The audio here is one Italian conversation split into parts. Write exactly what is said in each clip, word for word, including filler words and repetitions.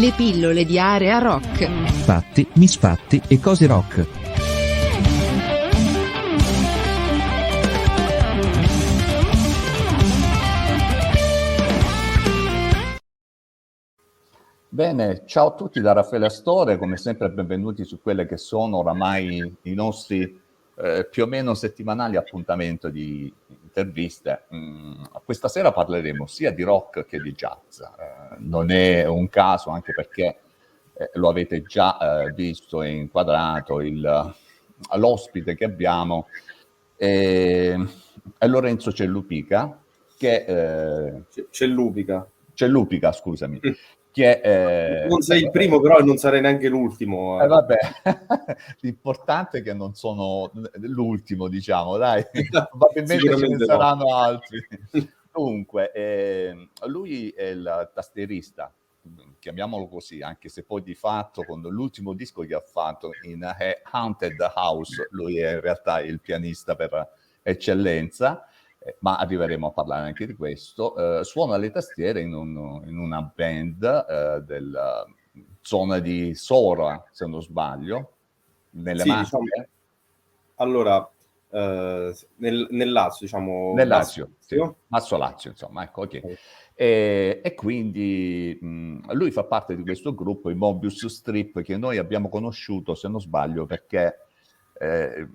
Le pillole di Aria Rock. Fatti, misfatti e cose rock. Bene, ciao a tutti da Raffaele Astore, come sempre benvenuti su quelle che sono oramai i nostri eh, più o meno settimanali appuntamento di interviste. Mm, questa sera parleremo sia di rock che di jazz, eh, non è un caso anche perché eh, lo avete già eh, visto e inquadrato, il, l'ospite che abbiamo è, è Lorenzo Cellupica, che... Eh, Cellupica. Cellupica, scusami. Mm. Che, eh, non sei il primo, però non sarei neanche l'ultimo. Eh, vabbè, l'importante è che non sono l'ultimo, diciamo, dai, probabilmente ce ne no. saranno altri. Dunque, eh, lui è il tastierista, chiamiamolo così, anche se poi di fatto con l'ultimo disco che ha fatto, In A Haunted House, lui è in realtà il pianista per eccellenza. Ma arriveremo a parlare anche di questo. Eh, suona le tastiere in, un, in una band eh, della zona di Sora, se non sbaglio, nelle sì, Marche. Diciamo, allora, eh, nel, nel Lazio, diciamo. Nel Lazio, Lazio. Sì, Masso Lazio, insomma, ecco, ok. okay. E, e quindi mh, lui fa parte di questo gruppo, i Möbius Strip, che noi abbiamo conosciuto, se non sbaglio, perché eh,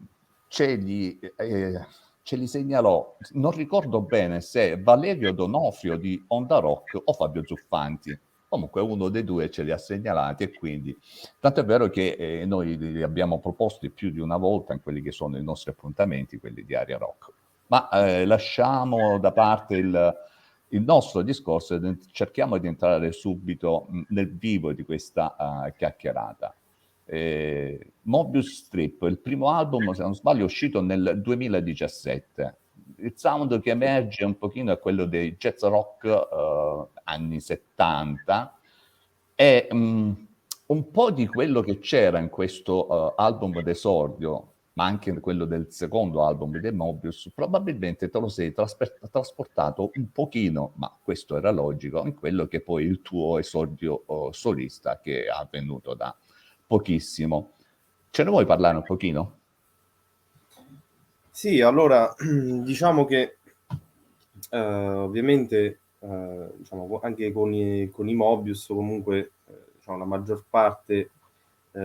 c'è gli... Eh, ce li segnalò, non ricordo bene se Valerio Donofrio di Onda Rock o Fabio Zuffanti, comunque uno dei due ce li ha segnalati, e quindi tanto è vero che eh, noi li abbiamo proposti più di una volta in quelli che sono i nostri appuntamenti, quelli di Aria Rock. Ma eh, lasciamo da parte il, il nostro discorso e cerchiamo di entrare subito nel vivo di questa uh, chiacchierata. Eh, Möbius Strip, il primo album, se non sbaglio, è uscito nel duemiladiciassette. Il sound che emerge un pochino è quello dei jazz rock eh, anni settanta, e um, un po' di quello che c'era in questo uh, album d'esordio, ma anche quello del secondo album dei Möbius, probabilmente te lo sei trasper- trasportato un pochino, ma questo era logico, in quello che poi il tuo esordio uh, solista, che è avvenuto da pochissimo. Ce ne vuoi parlare un pochino? Sì, allora diciamo che eh, ovviamente eh, diciamo, anche con i, con i Möbius comunque eh, diciamo, la maggior parte eh,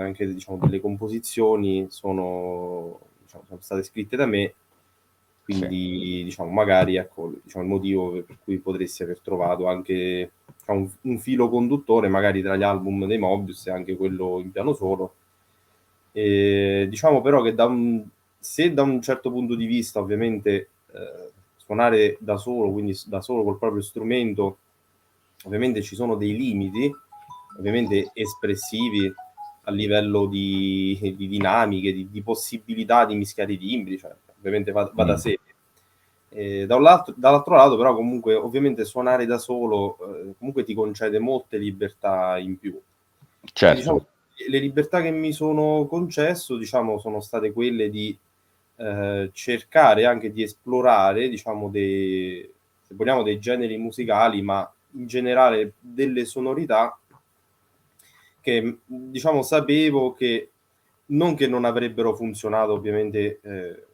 anche diciamo, delle composizioni sono, diciamo, sono state scritte da me, quindi sì. diciamo magari ecco diciamo, il motivo per cui potresti aver trovato anche un, un filo conduttore magari tra gli album dei Möbius e anche quello in piano solo, e, diciamo però che da un, se da un certo punto di vista ovviamente eh, suonare da solo, quindi da solo col proprio strumento, ovviamente ci sono dei limiti ovviamente espressivi a livello di, di dinamiche, di, di possibilità di mischiare i timbri, cioè ovviamente va, va da sé. Eh, dall'altro, dall'altro lato però comunque ovviamente suonare da solo eh, comunque ti concede molte libertà in più. Certo. Diciamo, le libertà che mi sono concesso diciamo sono state quelle di eh, cercare anche di esplorare diciamo dei, se vogliamo, dei generi musicali, ma in generale delle sonorità che diciamo sapevo che non che non avrebbero funzionato ovviamente eh,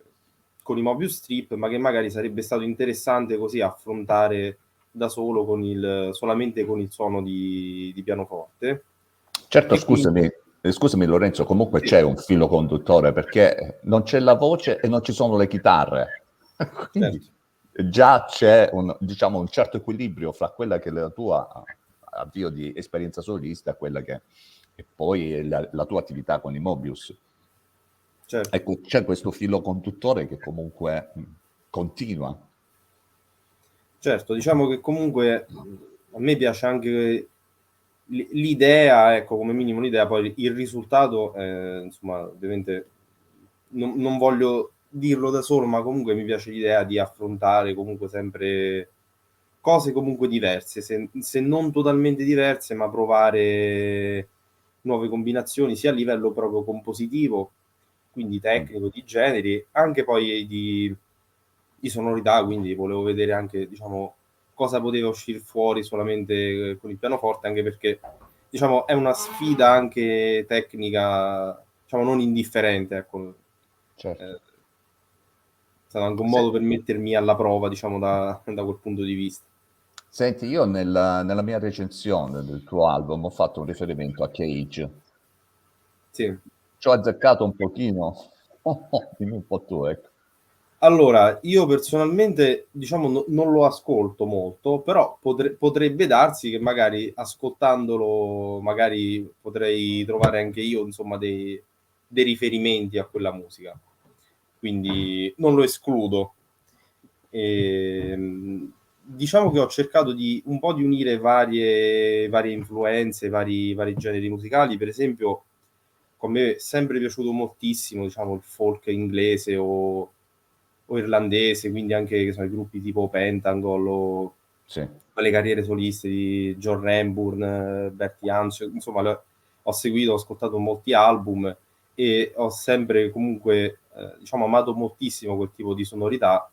con i Möbius Strip, ma che magari sarebbe stato interessante così affrontare da solo con il, solamente con il suono di, di pianoforte. Certo, e scusami, quindi... scusami Lorenzo, comunque sì. c'è un filo conduttore, perché non c'è la voce e non ci sono le chitarre, quindi certo. già c'è un, diciamo, un certo equilibrio fra quella che è la tua avvio di esperienza solista, quella che è poi la, la tua attività con i Möbius. Certo. Ecco, c'è questo filo conduttore che comunque continua. Certo, diciamo che comunque a me piace anche l'idea, ecco, come minimo l'idea, poi il risultato, eh, insomma, ovviamente non, non voglio dirlo da solo, ma comunque mi piace l'idea di affrontare comunque sempre cose comunque diverse, se, se non totalmente diverse, ma provare nuove combinazioni sia a livello proprio compositivo, quindi tecnico, di generi, anche poi di, di sonorità, quindi volevo vedere anche, diciamo, cosa poteva uscire fuori solamente con il pianoforte, anche perché diciamo è una sfida anche tecnica, diciamo non indifferente, ecco. Certo. Eh, è stato anche un modo per mettermi alla prova, diciamo, da, da quel punto di vista. Senti, io nella, nella mia recensione del tuo album ho fatto un riferimento a Cage. Sì. Ci ho azzeccato un pochino, oh, oh, dimmi un po' tu, ecco. Allora, io personalmente, diciamo, no, non lo ascolto molto, però potre, potrebbe darsi che magari ascoltandolo magari potrei trovare anche io, insomma, dei, dei riferimenti a quella musica. Quindi non lo escludo. E, diciamo che ho cercato di un po' di unire varie, varie influenze, vari, vari generi musicali. Per esempio, con me è sempre piaciuto moltissimo, diciamo, il folk inglese o... o irlandese, quindi anche, che so, i gruppi tipo Pentangle o sì. le carriere soliste di John Renburn, Bert Jansch, insomma le, ho seguito, ho ascoltato molti album e ho sempre comunque eh, diciamo amato moltissimo quel tipo di sonorità,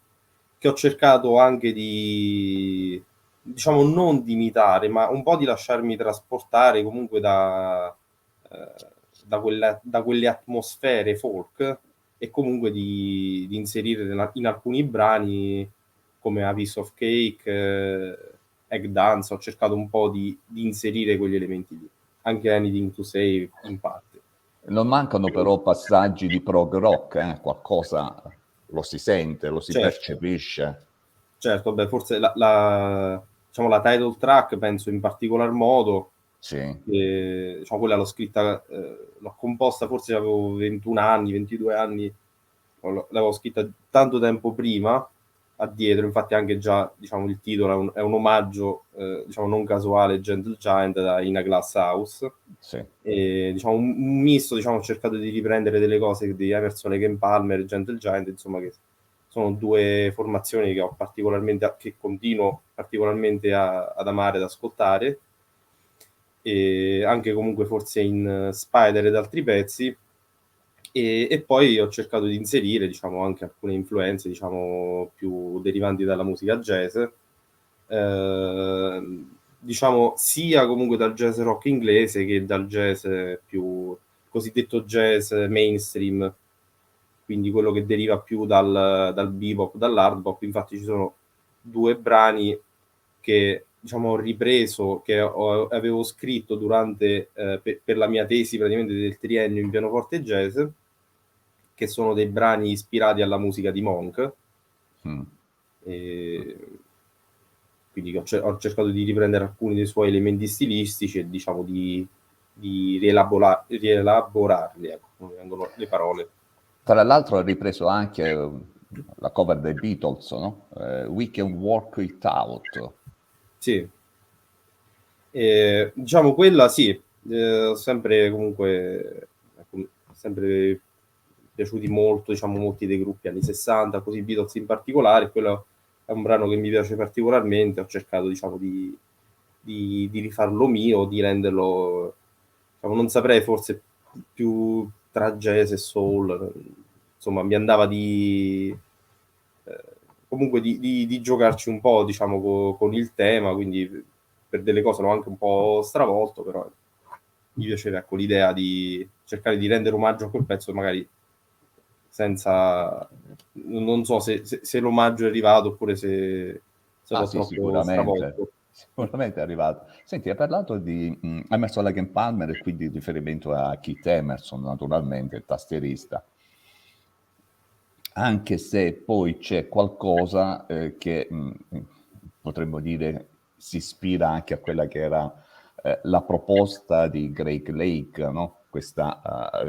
che ho cercato anche di, diciamo, non di imitare, ma un po' di lasciarmi trasportare comunque da, eh, da, quella, da quelle atmosfere folk, e comunque di, di inserire in alcuni brani come A Piece of Cake, eh, Egg Dance, ho cercato un po' di, di inserire quegli elementi lì, anche Anything to Say in parte. Non mancano però passaggi di prog rock, eh? Qualcosa lo si sente, lo si certo. percepisce. Certo, beh, forse la, la, diciamo, la title track penso in particolar modo. Sì. E, diciamo, quella l'ho scritta, eh, l'ho composta, forse avevo ventuno anni, ventidue anni, l'avevo scritta tanto tempo prima, addietro, infatti anche già, diciamo, il titolo è un, è un omaggio, eh, diciamo, non casuale, Gentle Giant da In A Glass House. Sì. E, diciamo, un, un misto, diciamo, ho cercato di riprendere delle cose di Emerson, King Palmer e Gentle Giant, insomma, che sono due formazioni che ho particolarmente, che continuo particolarmente a, ad amare, ad ascoltare, e anche comunque forse in Spider ed altri pezzi, e, e poi ho cercato di inserire, diciamo, anche alcune influenze, diciamo, più derivanti dalla musica jazz, eh, diciamo sia comunque dal jazz rock inglese che dal jazz più cosiddetto jazz mainstream, quindi quello che deriva più dal, dal bebop, dall'hard bop. Infatti ci sono due brani che, diciamo, ho ripreso, che ho, avevo scritto durante eh, per, per la mia tesi praticamente del triennio in pianoforte jazz, che sono dei brani ispirati alla musica di Monk. Mm. E, quindi ho, ho cercato di riprendere alcuni dei suoi elementi stilistici e, diciamo, di, di rielabora, rielaborarli, ecco, non mi vengono le parole. Tra l'altro ho ripreso anche la cover dei Beatles, no? Eh, We Can Work It Out. Sì, eh, diciamo quella sì, eh, sempre comunque, ecco, sempre piaciuti molto, diciamo, molti dei gruppi anni sessanta, così Beatles in particolare. Quello è un brano che mi piace particolarmente, ho cercato, diciamo, di, di, di rifarlo mio, di renderlo, diciamo, non saprei, forse più tra jazz e soul, insomma mi andava di... Eh, comunque di, di, di giocarci un po', diciamo, co, con il tema, quindi per delle cose l'ho anche un po' stravolto, però mi piaceva, ecco, l'idea di cercare di rendere omaggio a quel pezzo, magari senza, non so se, se, se l'omaggio è arrivato oppure se, se ah, l'ho sì, sicuramente, sicuramente è arrivato. Senti, hai parlato di mh, Emerson, Lake and Palmer, e quindi riferimento a Keith Emerson, naturalmente, il tastierista, anche se poi c'è qualcosa eh, che mh, potremmo dire si ispira anche a quella che era eh, la proposta di Greg Lake, no? Questa,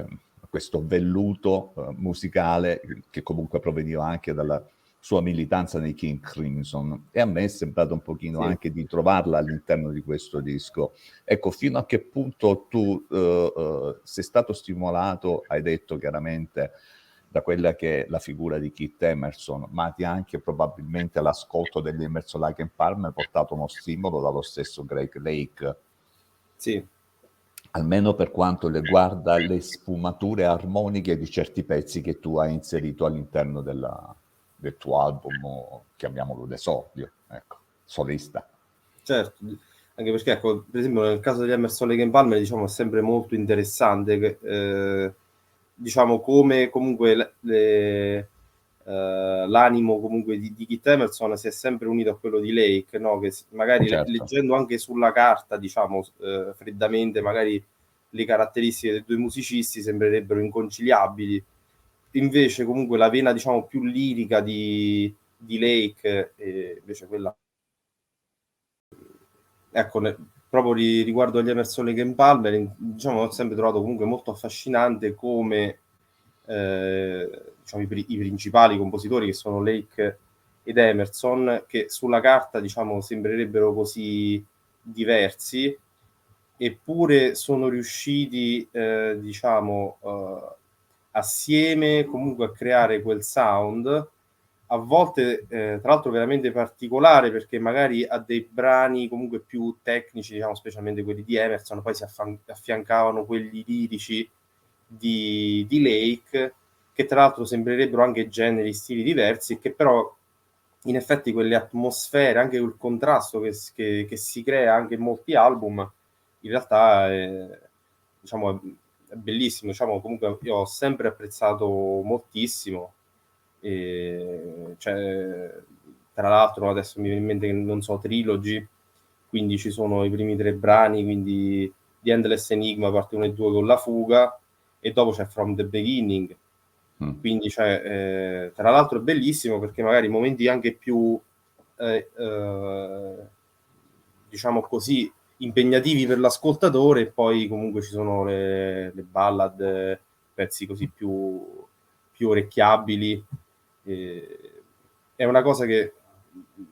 uh, questo velluto uh, musicale che comunque proveniva anche dalla sua militanza nei King Crimson, e a me è sembrato un pochino sì. anche di trovarla all'interno di questo disco. Ecco, fino a che punto tu uh, uh, sei stato stimolato, hai detto chiaramente, da quella che è la figura di Keith Emerson, ma ti ha anche probabilmente l'ascolto degli Emerson, Lake and Palmer portato uno stimolo dallo stesso Greg Lake. Sì. Almeno per quanto riguarda le sfumature armoniche di certi pezzi che tu hai inserito all'interno della, del tuo album, chiamiamolo d'esordio. Ecco. solista. Certo, anche perché ecco, per esempio nel caso degli Emerson, Lake e Palmer, diciamo è sempre molto interessante che, eh, diciamo come comunque le, le, eh, l'animo comunque di, di Keith Emerson si è sempre unito a quello di Lake, no? Che magari certo. leggendo anche sulla carta, diciamo eh, freddamente magari le caratteristiche dei due musicisti sembrerebbero inconciliabili, invece comunque la vena diciamo più lirica di, di Lake eh, invece quella ecco, ne, proprio ri, riguardo agli Emerson, Lake e Palmer, in, diciamo, ho sempre trovato comunque molto affascinante come eh, diciamo, i, i principali compositori, che sono Lake ed Emerson, che sulla carta diciamo sembrerebbero così diversi, eppure sono riusciti, eh, diciamo, eh, assieme comunque a creare quel sound, a volte eh, tra l'altro veramente particolare, perché magari a dei brani comunque più tecnici, diciamo specialmente quelli di Emerson, poi si affan- affiancavano quelli lirici di, di Lake, che tra l'altro sembrerebbero anche generi, stili diversi, che però in effetti quelle atmosfere, anche il contrasto che, che, che si crea anche in molti album, in realtà è, diciamo, è bellissimo, diciamo comunque io ho sempre apprezzato moltissimo. E cioè, tra l'altro adesso mi viene in mente che non so Trilogy, quindi ci sono i primi tre brani, quindi The Endless Enigma parte uno e due con la fuga, e dopo c'è From the Beginning, mm. quindi cioè, eh, tra l'altro è bellissimo perché magari momenti anche più eh, eh, diciamo così impegnativi per l'ascoltatore, e poi comunque ci sono le, le ballad, pezzi così più più orecchiabili. Eh, è una cosa che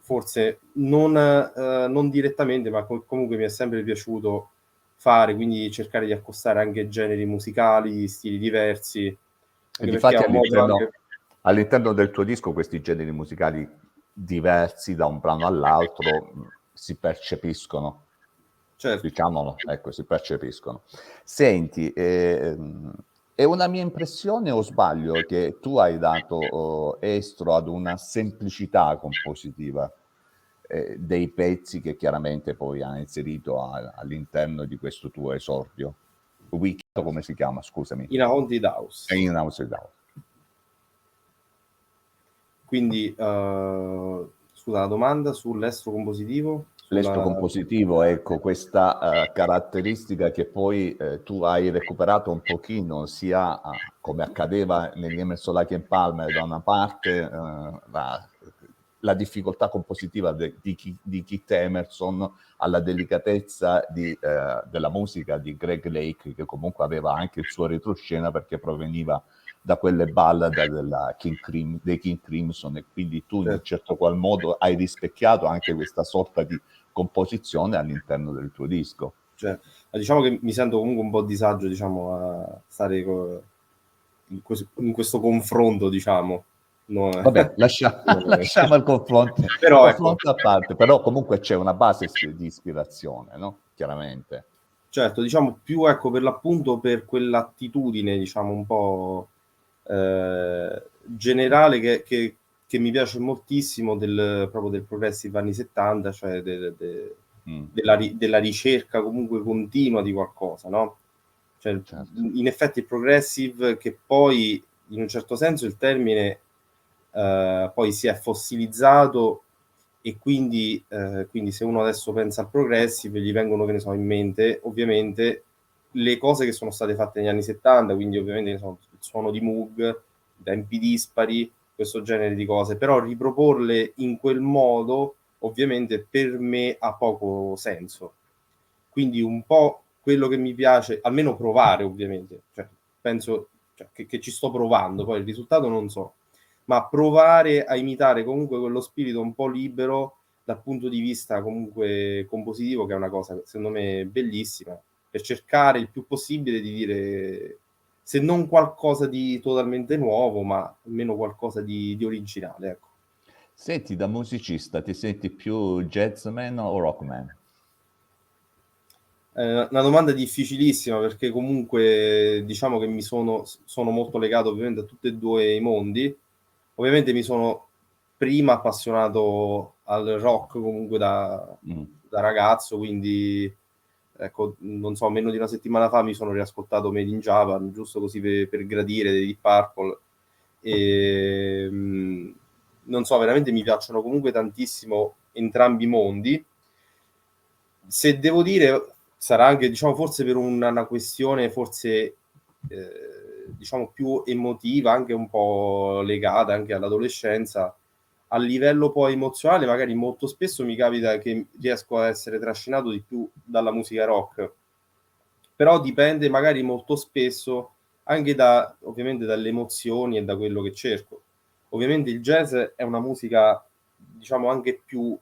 forse non, eh, non direttamente, ma co- comunque mi è sempre piaciuto fare, quindi cercare di accostare anche generi musicali, stili diversi. E difatti all'interno, anche... all'interno del tuo disco questi generi musicali diversi da un brano all'altro si percepiscono. Certo. Diciamolo, ecco, si percepiscono. Senti, eh, è una mia impressione o sbaglio che tu hai dato oh, estro ad una semplicità compositiva eh, dei pezzi che chiaramente poi ha inserito a, all'interno di questo tuo esordio? Week, come si chiama? Scusami. In a Haunted House. In a Haunted House. Quindi, uh, scusa, la domanda sull'estro compositivo? L'estro compositivo, ecco, questa uh, caratteristica che poi eh, tu hai recuperato un pochino, sia uh, come accadeva negli Emerson, Lake e Palmer da una parte, uh, la, la difficoltà compositiva de, di, di Keith Emerson, alla delicatezza di, uh, della musica di Greg Lake, che comunque aveva anche il suo retroscena perché proveniva da quelle ballad della King Crim- dei King Crimson, e quindi tu in un certo qual modo hai rispecchiato anche questa sorta di composizione all'interno del tuo disco. Cioè, diciamo che mi sento comunque un po' a disagio, diciamo, a stare co- in, questo, in questo confronto, diciamo. No, eh. Vabbè, lascia, lasciamo il confronto, però, il confronto ecco. a parte, però comunque c'è una base di ispirazione, no? Chiaramente. Certo, diciamo più ecco per l'appunto per quell'attitudine, diciamo, un po' Eh, generale che, che, che mi piace moltissimo del, proprio del progressive anni settanta, cioè de, de, mm. della, della ricerca comunque continua di qualcosa, no? Cioè, certo. In effetti il progressive, che poi in un certo senso il termine eh, poi si è fossilizzato, e quindi, eh, quindi se uno adesso pensa al progressive gli vengono, che ne so, in mente ovviamente le cose che sono state fatte negli anni settanta, quindi ovviamente ne sono suono di Moog, tempi dispari, questo genere di cose, però riproporle in quel modo ovviamente per me ha poco senso. Quindi un po' quello che mi piace, almeno provare ovviamente, cioè, penso cioè, che, che ci sto provando, poi il risultato non so, ma provare a imitare comunque quello spirito un po' libero dal punto di vista comunque compositivo, che è una cosa secondo me bellissima, per cercare il più possibile di dire... se non qualcosa di totalmente nuovo, ma almeno qualcosa di, di originale, ecco. Senti, da musicista ti senti più jazzman o rockman? Eh, una domanda difficilissima, perché comunque diciamo che mi sono, sono molto legato ovviamente a tutti e due i mondi. Ovviamente mi sono prima appassionato al rock comunque da, mm. da ragazzo, quindi ecco, non so, meno di una settimana fa mi sono riascoltato Made in Japan, giusto così per, per gradire, dei Deep Purple, e mh, non so, veramente mi piacciono comunque tantissimo entrambi i mondi. Se devo dire, sarà anche, diciamo, forse per una, una questione forse eh, diciamo più emotiva, anche un po' legata anche all'adolescenza, a livello poi emozionale magari molto spesso mi capita che riesco a essere trascinato di più dalla musica rock, però dipende magari molto spesso anche da, ovviamente, dalle emozioni e da quello che cerco. Ovviamente il jazz è una musica, diciamo, anche più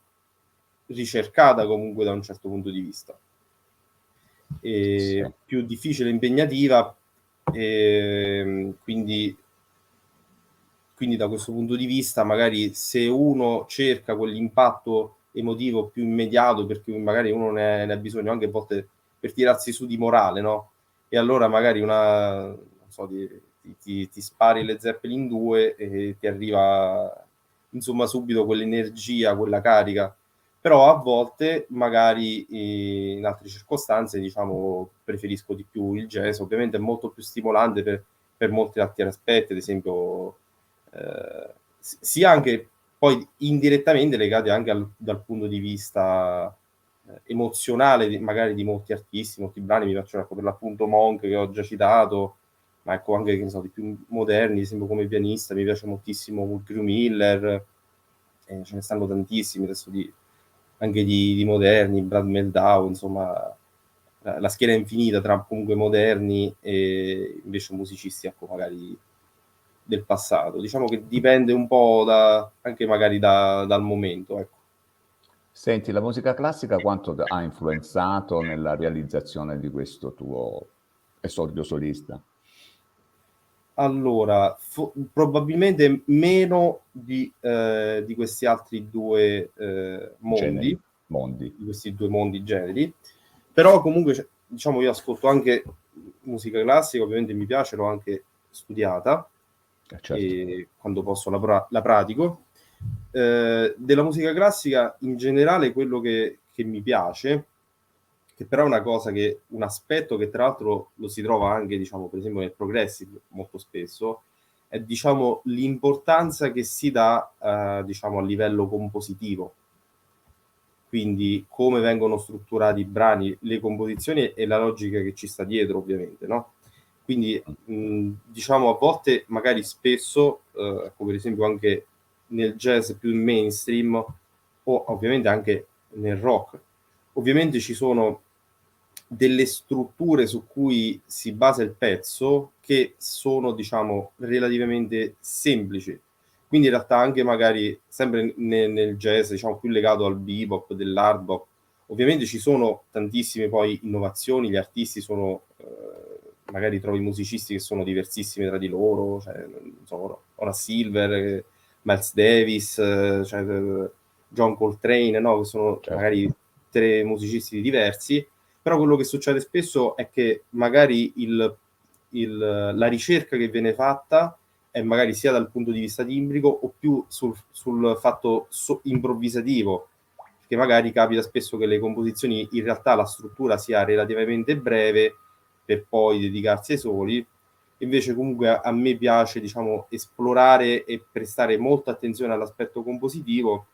ricercata comunque da un certo punto di vista, e sì, più difficile, impegnativa, e quindi quindi da questo punto di vista magari se uno cerca quell'impatto emotivo più immediato, perché magari uno ne, ne ha bisogno anche a volte per tirarsi su di morale, no? E allora magari una, non so, ti, ti, ti spari le Zeppelin due e ti arriva insomma subito quell'energia, quella carica. Però a volte, magari in altre circostanze, diciamo, preferisco di più il jazz. Ovviamente è molto più stimolante per, per molti altri aspetti, ad esempio, eh, sia anche poi indirettamente legati anche al, dal punto di vista eh, emozionale, di, magari di molti artisti, molti brani. Mi piacciono, ecco, per l'appunto Monk, che ho già citato, ma ecco anche, che ne so, di più moderni, ad esempio come pianista, mi piace moltissimo Mulgrew Miller, eh, ce ne stanno tantissimi adesso di... anche di, di moderni, Brad Meldau, insomma la, la schiera è infinita tra comunque moderni e invece musicisti, ecco, magari del passato. Diciamo che dipende un po' da, anche magari da, dal momento, ecco. Senti, la musica classica quanto ha influenzato nella realizzazione di questo tuo esordio solista? Allora, fo- probabilmente meno di, eh, di questi altri due eh, mondi, mondi, di questi due mondi generi, però comunque, diciamo, io ascolto anche musica classica, ovviamente mi piace, l'ho anche studiata, eh, certo, e quando posso la, pra- la pratico. Eh, della musica classica in generale quello che, che mi piace, che però è una cosa che, un aspetto che tra l'altro lo si trova anche, diciamo, per esempio nel progressive molto spesso, è, diciamo, l'importanza che si dà, eh, diciamo, a livello compositivo, quindi come vengono strutturati i brani, le composizioni e la logica che ci sta dietro, ovviamente, no? Quindi mh, diciamo a volte, magari spesso, eh, come per esempio anche nel jazz più mainstream o ovviamente anche nel rock, ovviamente ci sono delle strutture su cui si basa il pezzo che sono, diciamo, relativamente semplici, quindi in realtà anche magari sempre nel, nel jazz, diciamo, più legato al bebop, dell'hard bop, ovviamente ci sono tantissime poi innovazioni, gli artisti sono, eh, magari trovi musicisti che sono diversissimi tra di loro, cioè, non so, Horace Silver, Miles Davis, cioè, John Coltrane, no, che sono, certo, magari tre musicisti diversi, però quello che succede spesso è che magari il, il, la ricerca che viene fatta è magari sia dal punto di vista timbrico o più sul, sul fatto so- improvvisativo, perché magari capita spesso che le composizioni, in realtà la struttura sia relativamente breve per poi dedicarsi ai soli. Invece comunque a, a me piace, diciamo, esplorare e prestare molta attenzione all'aspetto compositivo,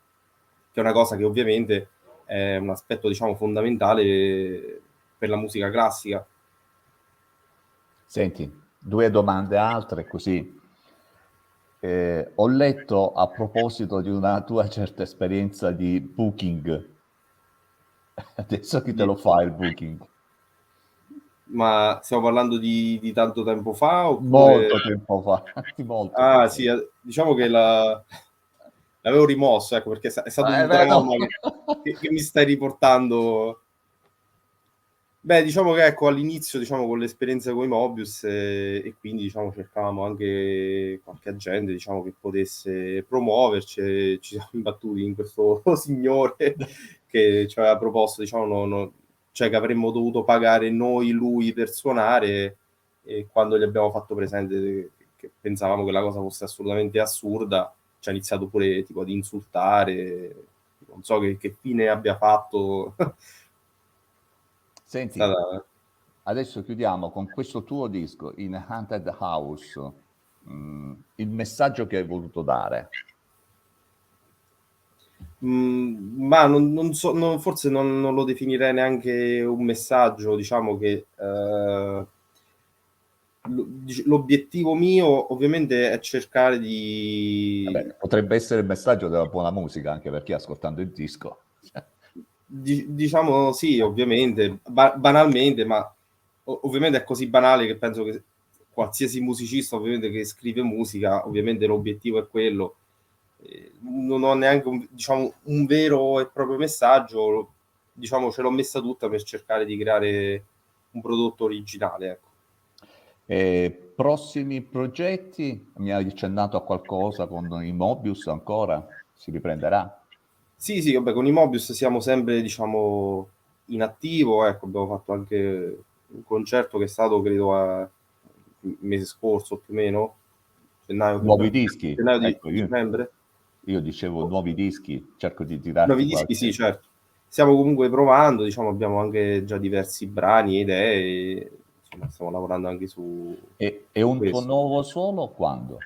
che è una cosa che ovviamente è un aspetto, diciamo, fondamentale per la musica classica. Senti, due domande altre così. Eh, ho letto a proposito di una tua certa esperienza di booking. Adesso chi te lo fa il booking? Ma stiamo parlando di, di tanto tempo fa? Oppure... Molto tempo fa. Molto ah, tempo. Sì, diciamo che la... l'avevo rimosso, ecco, perché è stato ah, un trauma che, che mi stai riportando. Beh, diciamo che, ecco, all'inizio, diciamo, con l'esperienza con i Möbius, eh, e quindi, diciamo, cercavamo anche qualche agente, diciamo, che potesse promuoverci. Ci siamo imbattuti in questo signore che ci aveva proposto, diciamo, no, no, cioè che avremmo dovuto pagare noi lui per suonare, e quando gli abbiamo fatto presente che pensavamo che la cosa fosse assolutamente assurda, ci ha iniziato pure tipo ad insultare, non so che, che fine abbia fatto. Senti, allora, adesso chiudiamo con questo tuo disco, In a Haunted House, mh, il messaggio che hai voluto dare. Mm, ma non, non so, non, forse non, non lo definirei neanche un messaggio, diciamo che eh, l'obiettivo mio ovviamente è cercare di... Vabbè, potrebbe essere il messaggio della buona musica anche per chi ascoltando il disco. Diciamo sì, ovviamente, ba- banalmente, ma ovviamente è così banale che penso che qualsiasi musicista ovviamente che scrive musica, ovviamente l'obiettivo è quello. Non ho neanche un, diciamo, un vero e proprio messaggio, diciamo ce l'ho messa tutta per cercare di creare un prodotto originale, ecco. E prossimi progetti? Mi hai accennato a qualcosa con i Möbius, ancora si riprenderà? Sì, sì, vabbè, con i Möbius siamo sempre, diciamo, in attivo, ecco, abbiamo fatto anche un concerto che è stato credo a mese scorso più o meno, gennaio, nuovi dischi, gennaio, ecco, di novembre. Io dicevo nuovi dischi, cerco di tirare nuovi dischi, qualche... Sì, certo, stiamo comunque provando, diciamo, abbiamo anche già diversi brani e idee, insomma, stiamo lavorando anche su... E, è un questo. Tuo nuovo solo quando?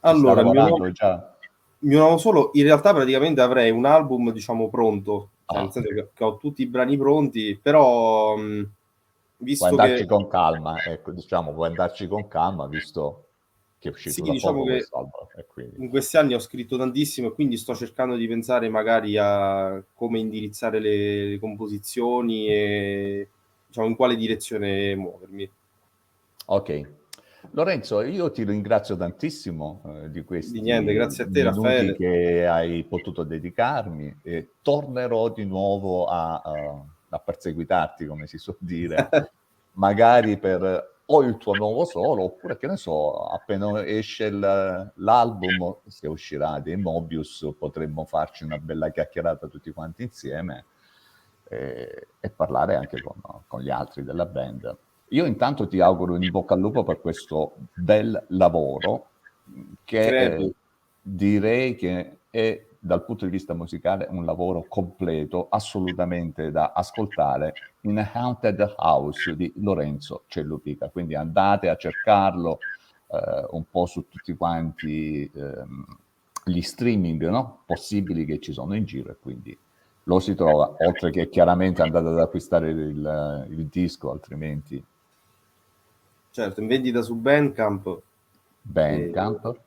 Allora, mio nuovo, già... mio nuovo solo, in realtà praticamente avrei un album, diciamo, pronto, ah. Nel senso che, che ho tutti i brani pronti, però mh, visto puoi andarci che... con calma, ecco, diciamo, puoi andarci con calma, visto... Che è uscito sì, da diciamo che e quindi... in questi anni ho scritto tantissimo e quindi sto cercando di pensare magari a come indirizzare le, le composizioni e diciamo in quale direzione muovermi. Ok, Lorenzo, io ti ringrazio tantissimo eh, di questi di niente, grazie a te, Raffaele, che hai potuto dedicarmi e tornerò di nuovo a, a, a perseguitarti, come si suol dire, magari per o il tuo nuovo solo, oppure che ne so, appena esce il, l'album, se uscirà, dei Möbius, potremmo farci una bella chiacchierata tutti quanti insieme e, e parlare anche con, con gli altri della band. Io intanto ti auguro in bocca al lupo per questo bel lavoro che eh, direi che è, dal punto di vista musicale, un lavoro completo, assolutamente da ascoltare, In a Haunted House di Lorenzo Cellupica. Quindi andate a cercarlo eh, un po' su tutti quanti eh, gli streaming, no? Possibili che ci sono in giro, e quindi lo si trova, oltre che chiaramente andate ad acquistare il, il disco, altrimenti... Certo, in vendita su Bandcamp. Bandcamp. Eh,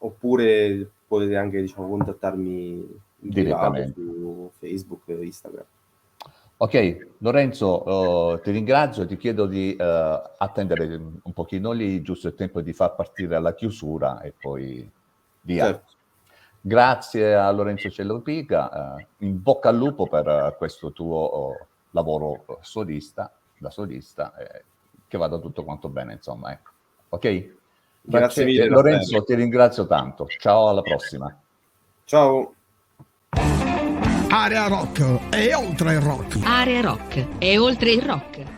oppure... potete anche, diciamo, contattarmi direttamente su Facebook e Instagram. Ok, Lorenzo, uh, ti ringrazio, ti chiedo di uh, attendere un pochino lì, giusto il tempo di far partire la chiusura e poi via. Certo. Grazie a Lorenzo Cellupica, uh, in bocca al lupo per uh, questo tuo uh, lavoro solista, da solista, eh, che vada tutto quanto bene, insomma, ecco. Ok? Grazie mille, Lorenzo, ti ringrazio tanto. Ciao, alla prossima. Ciao. Aria Rock è oltre il rock. Aria Rock è oltre il rock.